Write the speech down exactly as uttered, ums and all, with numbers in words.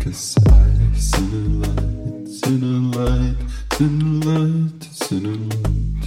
'Cause I seen a light, seen a light, seen a light, seen a light.